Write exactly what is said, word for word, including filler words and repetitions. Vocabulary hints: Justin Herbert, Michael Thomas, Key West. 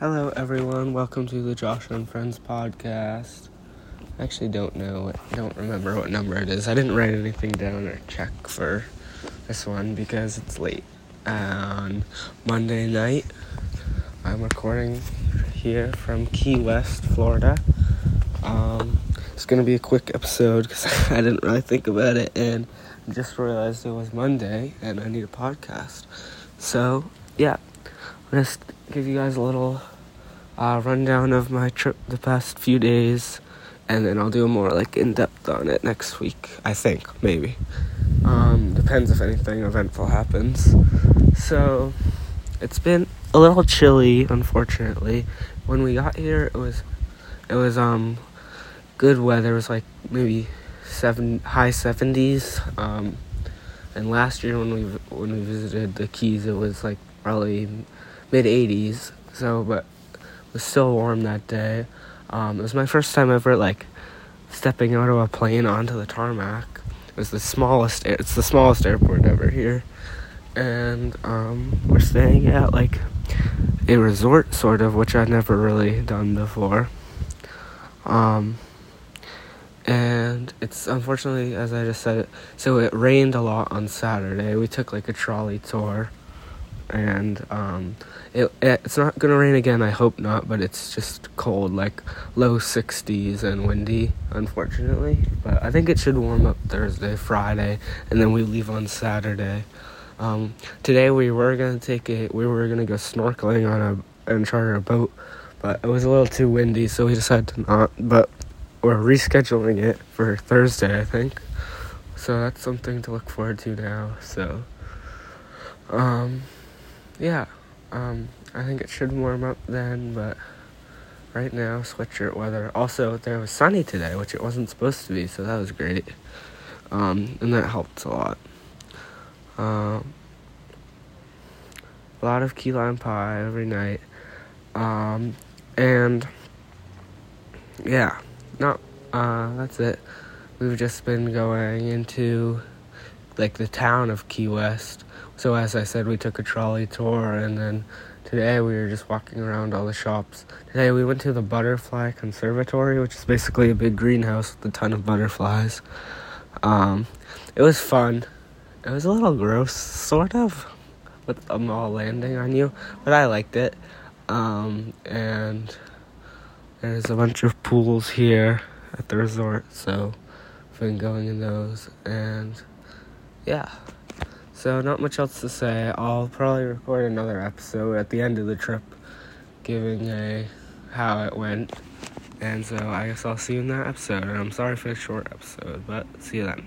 Hello everyone, welcome to the Josh and Friends podcast. I actually don't know, I don't remember what number it is. I didn't write anything down or check for this one because it's late. On Monday night, I'm recording here from Key West, Florida. Um, it's going to be a quick episode because I didn't really think about it and just realized it was Monday and I need a podcast. So, yeah. I'm just give you guys a little uh, rundown of my trip the past few days, and then I'll do a more like in-depth on it next week, I think, maybe. Um, depends if anything eventful happens. So, it's been a little chilly, unfortunately. When we got here, it was it was um good weather. It was like maybe seven high seventies. Um, and last year when we when we visited the Keys, it was like probably mid eighties, so, but it was still warm that day. Um, it was my first time ever, like, stepping out of a plane onto the tarmac. It was the smallest, air- it's the smallest airport ever here, and, um, we're staying at, like, a resort, sort of, which I've never really done before, um, and it's, unfortunately, as I just said, it, so it rained a lot on Saturday. We took, like, a trolley tour, and, um, it, it's not gonna rain again, I hope not, but it's just cold, like, low sixties and windy, unfortunately, but I think it should warm up Thursday, Friday, and then we leave on Saturday. Um, today we were gonna take a, we were gonna go snorkeling on a, and charter a boat, but it was a little too windy, so we decided to not, but we're rescheduling it for Thursday, I think, so that's something to look forward to now, so, um... Yeah, um, I think it should warm up then, but right now, sweatshirt weather. Also, there was sunny today, which it wasn't supposed to be, so that was great, um, and that helped a lot. Um, a lot of key lime pie every night, um, and, yeah, no, uh, that's it. We've just been going into, like, the town of Key West. So as I said, we took a trolley tour, and then today we were just walking around all the shops. Today we went to the Butterfly Conservatory, which is basically a big greenhouse with a ton of butterflies. Um, it was fun. It was a little gross, sort of, with them all landing on you, but I liked it. Um, and there's a bunch of pools here at the resort, so I've been going in those, and yeah. So, not much else to say. I'll probably record another episode at the end of the trip, giving a how it went. And so, I guess I'll see you in that episode. And I'm sorry for the short episode, but see you then.